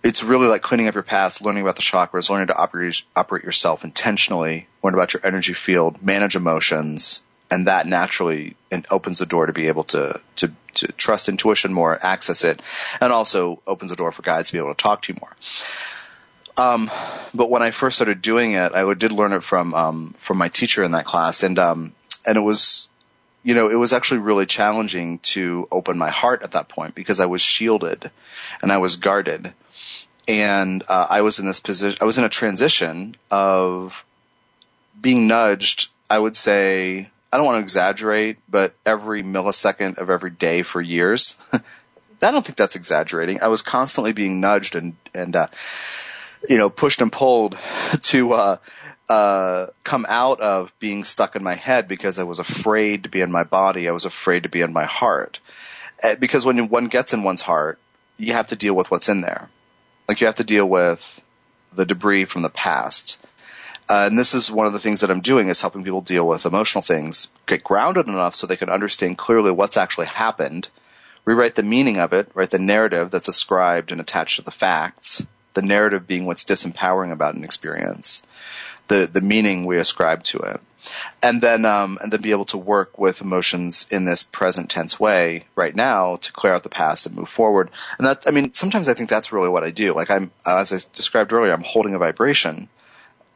It's really like cleaning up your past, learning about the chakras, learning to operate, operate yourself intentionally, learn about your energy field, manage emotions, and that naturally and opens the door to be able to, to, to trust intuition more, access it, and also opens the door for guides to be able to talk to you more. Um, but when I first started doing it, I did learn it from um, from my teacher in that class, and um, and it was, you know, it was actually really challenging to open my heart at that point, because I was shielded and I was guarded. And uh, I was in this position – I was in a transition of being nudged, I would say – I don't want to exaggerate, but every millisecond of every day for years. I don't think that's exaggerating. I was constantly being nudged and, and uh, you know, pushed and pulled to uh, uh, come out of being stuck in my head, because I was afraid to be in my body. I was afraid to be in my heart, because when one gets in one's heart, you have to deal with what's in there. Like you have to deal with the debris from the past. Uh, and this is one of the things that I'm doing, is helping people deal with emotional things, get grounded enough so they can understand clearly what's actually happened, rewrite the meaning of it, write the narrative that's ascribed and attached to the facts, the narrative being what's disempowering about an experience, the the meaning we ascribe to it. And then um, and then be able to work with emotions in this present tense way right now to clear out the past and move forward. And that, I mean, sometimes I think that's really what I do. Like I'm, as I described earlier, I'm holding a vibration,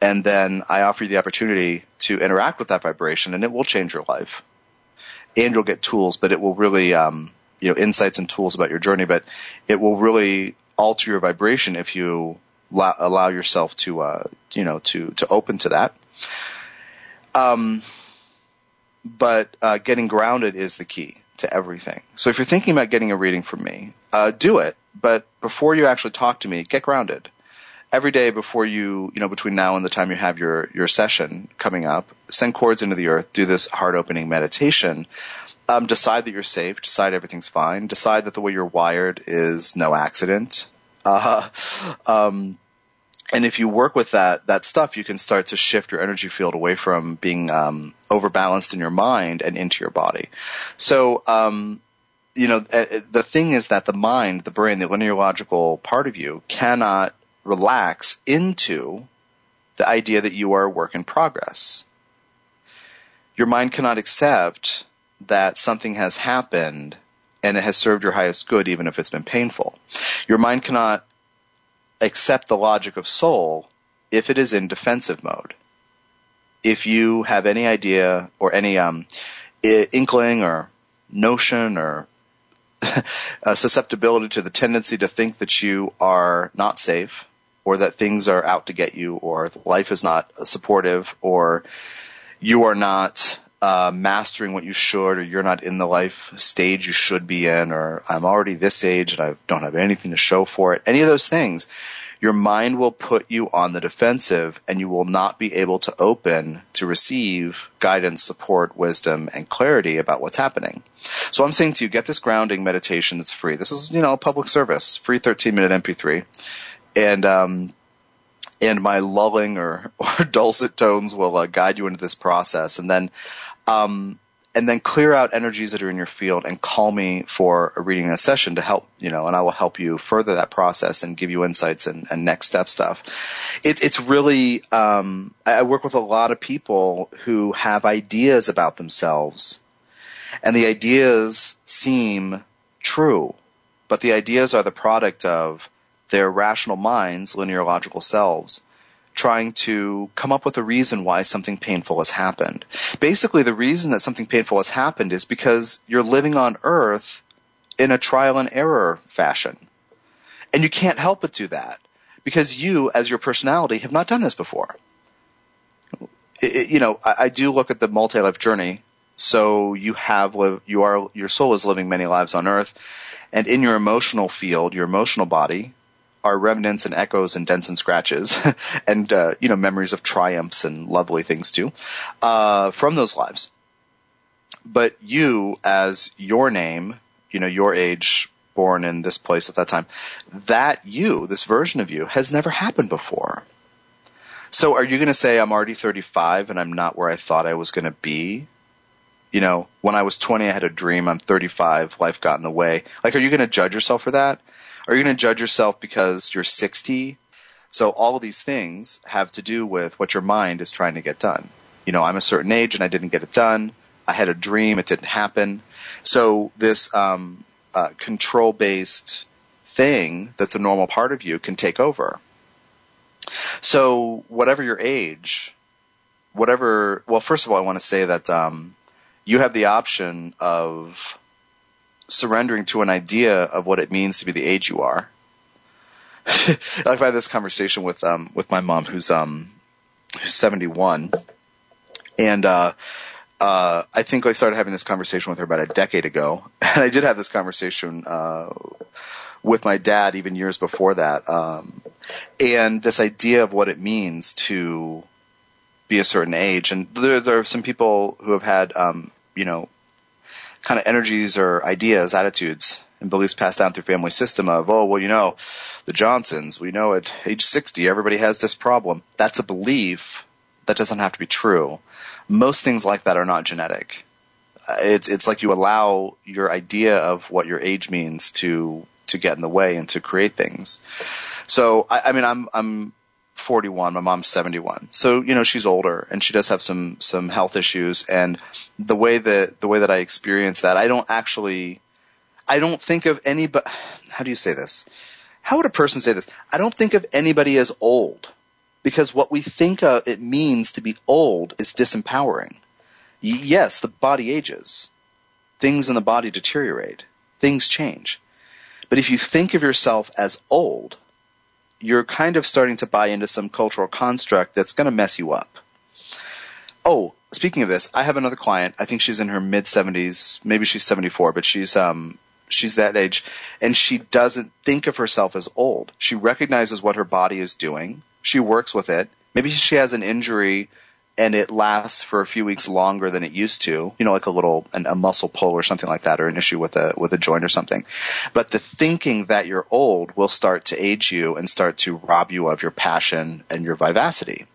and then I offer you the opportunity to interact with that vibration, and it will change your life, and you'll get tools, but it will really, um, you know, insights and tools about your journey, but it will really alter your vibration if you allow, allow yourself to, uh, you know, to to open to that. Um, but uh, getting grounded is the key to everything. So if you're thinking about getting a reading from me, uh, do it. But before you actually talk to me, get grounded. Every day before you, you know, between now and the time you have your, your session coming up, send cords into the earth, do this heart-opening meditation. Um, decide that you're safe. Decide everything's fine. Decide that the way you're wired is no accident. Uh, um, And if you work with that that stuff, you can start to shift your energy field away from being um, overbalanced in your mind and into your body. So, um, you know, the thing is that the mind, the brain, the linear logical part of you cannot relax into the idea that you are a work in progress. Your mind cannot accept that something has happened and it has served your highest good, even if it's been painful. Your mind cannot accept the logic of soul if it is in defensive mode. If you have any idea or any um, inkling or notion or susceptibility to the tendency to think that you are not safe, or that things are out to get you, or life is not supportive, or you are not uh, mastering what you should, or you're not in the life stage you should be in, or I'm already this age and I don't have anything to show for it, any of those things, your mind will put you on the defensive and you will not be able to open to receive guidance, support, wisdom, and clarity about what's happening. So I'm saying to you, get this grounding meditation that's free. This is, you know, public service, free thirteen minute M P three. And, um, and my lulling or, or dulcet tones will uh, guide you into this process. And then, um, and then clear out energies that are in your field and call me for a reading and a session to help, you know, and I will help you further that process and give you insights and, and next step stuff. It, it's really, um, I work with a lot of people who have ideas about themselves, and the ideas seem true, but the ideas are the product of their rational minds, linear logical selves, trying to come up with a reason why something painful has happened. Basically, the reason that something painful has happened is because you're living on Earth in a trial and error fashion. And you can't help but do that because you, as your personality, have not done this before. It, it, you know, I, I do look at the multi-life journey. So you have lived, you are, your soul is living many lives on Earth. And in your emotional field, your emotional body, are remnants and echoes and dents and scratches and, uh, you know, memories of triumphs and lovely things too, uh, from those lives. But you, as your name, you know, your age, born in this place at that time, that you, this version of you, has never happened before. So are you going to say, I'm already thirty-five and I'm not where I thought I was going to be? You know, when I was twenty, I had a dream. I'm thirty-five. Life got in the way. Like, are you going to judge yourself for that? Are you going to judge yourself because you're sixty? So all of these things have to do with what your mind is trying to get done. You know, I'm a certain age and I didn't get it done. I had a dream. It didn't happen. So this um, uh, control-based thing that's a normal part of you can take over. So whatever your age, whatever – well, first of all, I want to say that um, you have the option of – surrendering to an idea of what it means to be the age you are. I've had this conversation with um with my mom, who's um who's seventy-one, and uh uh I think I started having this conversation with her about a decade ago, and I did have this conversation uh with my dad even years before that, um and this idea of what it means to be a certain age. And there, there are some people who have had um you know kind of energies or ideas, attitudes, and beliefs passed down through family system of, oh, well, you know, the Johnsons, we know at age sixty everybody has this problem. That's a belief that doesn't have to be true. Most things like that are not genetic. It's it's like you allow your idea of what your age means to to get in the way and to create things. So I, I mean, I'm I'm forty-one, my mom's seventy-one. So, you know, she's older and she does have some, some health issues. And the way that, the way that I experience that, I don't actually, I don't think of anybody, how do you say this? How would a person say this? I don't think of anybody as old, because what we think of it means to be old is disempowering. Yes, the body ages. Things in the body deteriorate. Things change. But if you think of yourself as old, you're kind of starting to buy into some cultural construct that's going to mess you up. Oh, speaking of this, I have another client. I think she's in her mid-seventies. Maybe she's seventy-four, but she's um she's that age. And she doesn't think of herself as old. She recognizes what her body is doing. She works with it. Maybe she has an injury and it lasts for a few weeks longer than it used to, you know, like a little an, a muscle pull or something like that, or an issue with a with a joint or something. But the thinking that you're old will start to age you and start to rob you of your passion and your vivacity.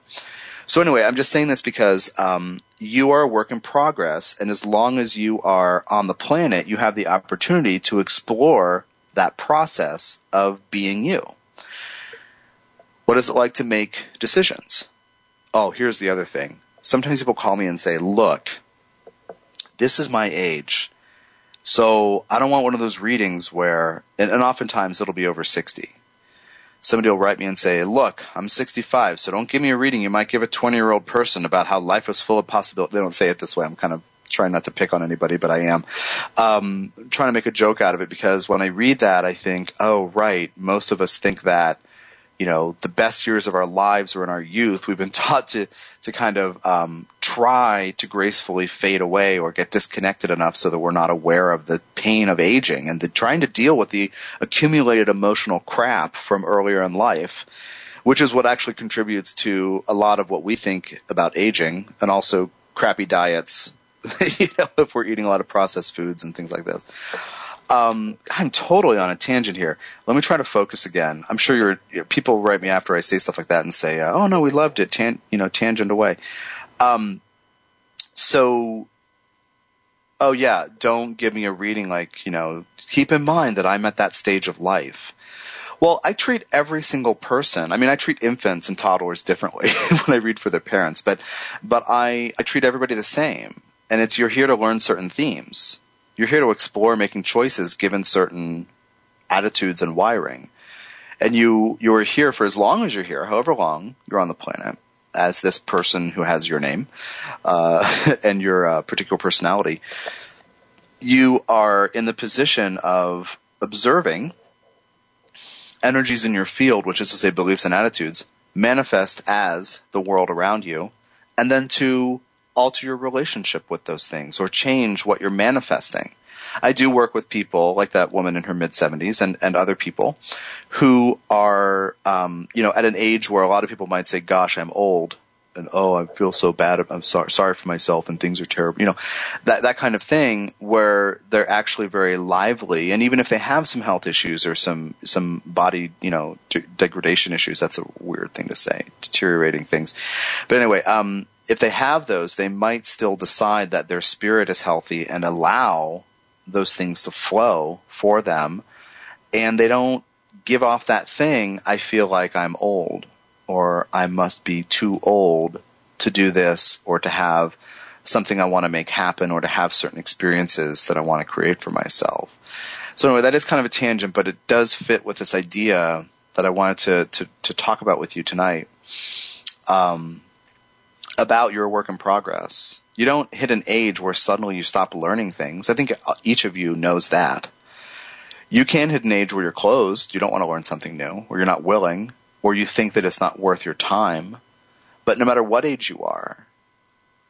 So anyway, I'm just saying this because um, you are a work in progress, and as long as you are on the planet, you have the opportunity to explore that process of being you. What is it like to make decisions? Oh, here's the other thing. Sometimes people call me and say, look, this is my age, so I don't want one of those readings where – and oftentimes it'll be over sixty. Somebody will write me and say, look, I'm sixty-five, so don't give me a reading. You might give a twenty-year-old person about how life is full of possibilities. They don't say it this way. I'm kind of trying not to pick on anybody, but I am um, trying to make a joke out of it, because when I read that, I think, oh, right, most of us think that you know, the best years of our lives were in our youth. We've been taught to to kind of um, try to gracefully fade away or get disconnected enough so that we're not aware of the pain of aging and the trying to deal with the accumulated emotional crap from earlier in life, which is what actually contributes to a lot of what we think about aging, and also crappy diets, you know, if we're eating a lot of processed foods and things like this. Um, I'm totally on a tangent here. Let me try to focus again. I'm sure you're, you know, people write me after I say stuff like that and say, uh, "Oh no, we loved it." Tan, you know, tangent away. Um, so, oh yeah, don't give me a reading. Like, you know, keep in mind that I'm at that stage of life. Well, I treat every single person. I mean, I treat infants and toddlers differently when I read for their parents, but but I I treat everybody the same. And it's you're here to learn certain themes. You're here to explore making choices given certain attitudes and wiring. And you, you're here for as long as you're here, however long you're on the planet, as this person who has your name uh, and your uh, particular personality. You are in the position of observing energies in your field, which is to say beliefs and attitudes, manifest as the world around you, and then to alter your relationship with those things or change what you're manifesting. I do work with people like that woman in her mid-seventies and, and other people who are, um, you know, at an age where a lot of people might say, gosh, I'm old, and oh, I feel so bad. I'm sorry, sorry for myself, and things are terrible. You know, that, that kind of thing, where they're actually very lively. And even if they have some health issues or some, some body, you know, de- degradation issues, that's a weird thing to say, deteriorating things. But anyway, um, if they have those, they might still decide that their spirit is healthy and allow those things to flow for them. And they don't give off that thing, I feel like I'm old, or I must be too old to do this, or to have something I want to make happen, or to have certain experiences that I want to create for myself. So anyway, that is kind of a tangent, but it does fit with this idea that I wanted to to, to talk about with you tonight, um, about your work in progress. You don't hit an age where suddenly you stop learning things. I think each of you knows that. You can hit an age where you're closed, you don't want to learn something new, or you're not willing, or you think that it's not worth your time. But no matter what age you are,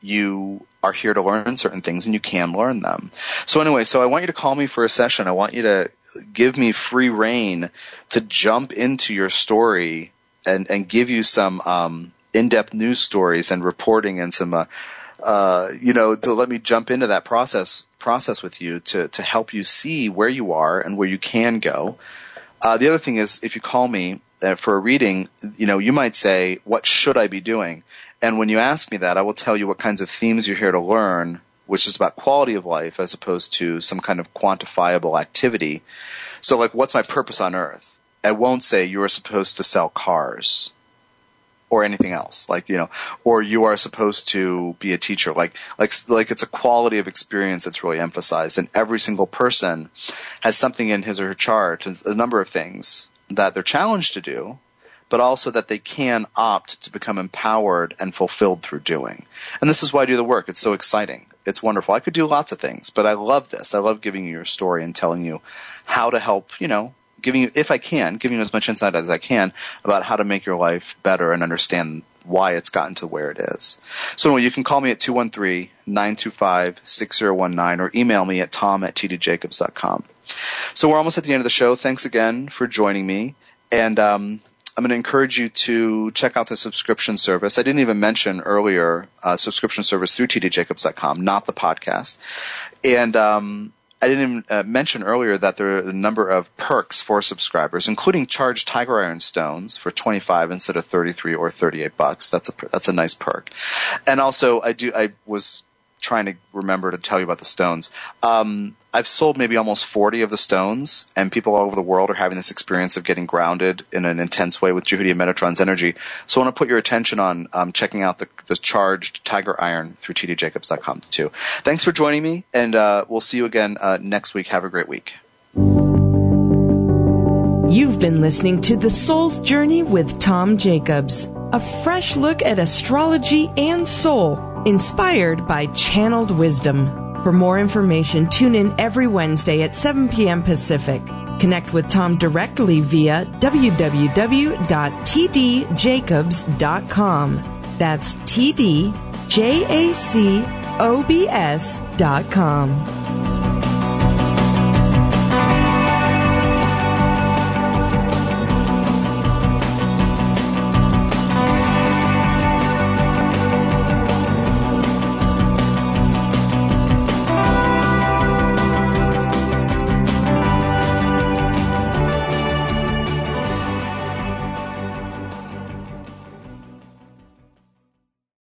you are here to learn certain things, and you can learn them. So anyway, so I want you to call me for a session. I want you to give me free rein to jump into your story and, and give you some um, in-depth news stories and reporting and some, uh, uh, you know, to let me jump into that process process with you to, to help you see where you are and where you can go. Uh, the other thing is, if you call me for a reading, you know, you might say, what should I be doing? And when you ask me that, I will tell you what kinds of themes you're here to learn, which is about quality of life as opposed to some kind of quantifiable activity. So like, what's my purpose on earth? I won't say you are supposed to sell cars or anything else, like, you know, or you are supposed to be a teacher. Like, like, like it's a quality of experience that's really emphasized. And every single person has something in his or her chart, a number of things that they're challenged to do, but also that they can opt to become empowered and fulfilled through doing. And this is why I do the work. It's so exciting. It's wonderful. I could do lots of things, but I love this. I love giving you your story and telling you how to help, you know, giving you, if I can, giving you as much insight as I can about how to make your life better and understand why it's gotten to where it is. So anyway, you can call me at two one three, nine two five, six zero one nine or email me at tom at t d jacobs dot com. So we're almost at the end of the show. Thanks again for joining me. And um, I'm going to encourage you to check out the subscription service. I didn't even mention earlier uh, subscription service through t d jacobs dot com, not the podcast. And um, I didn't even uh, mention earlier that there are a number of perks for subscribers, including charged tiger iron stones for twenty-five instead of thirty-three or thirty-eight bucks. That's a that's a nice perk. And also, I do I was trying to remember to tell you about the stones. Um, I've sold maybe almost forty of the stones, and people all over the world are having this experience of getting grounded in an intense way with Djehuty and Metatron's energy. So I want to put your attention on um, checking out the, the charged tiger iron through t d jacobs dot com too. Thanks for joining me, and uh, we'll see you again uh, next week. Have a great week. You've been listening to The Soul's Journey with Tom Jacobs, a fresh look at astrology and soul, inspired by channeled wisdom. For more information, tune in every Wednesday at seven p.m. Pacific. Connect with Tom directly via w w w dot t d jacobs dot com. That's T D J A C O B S dot com.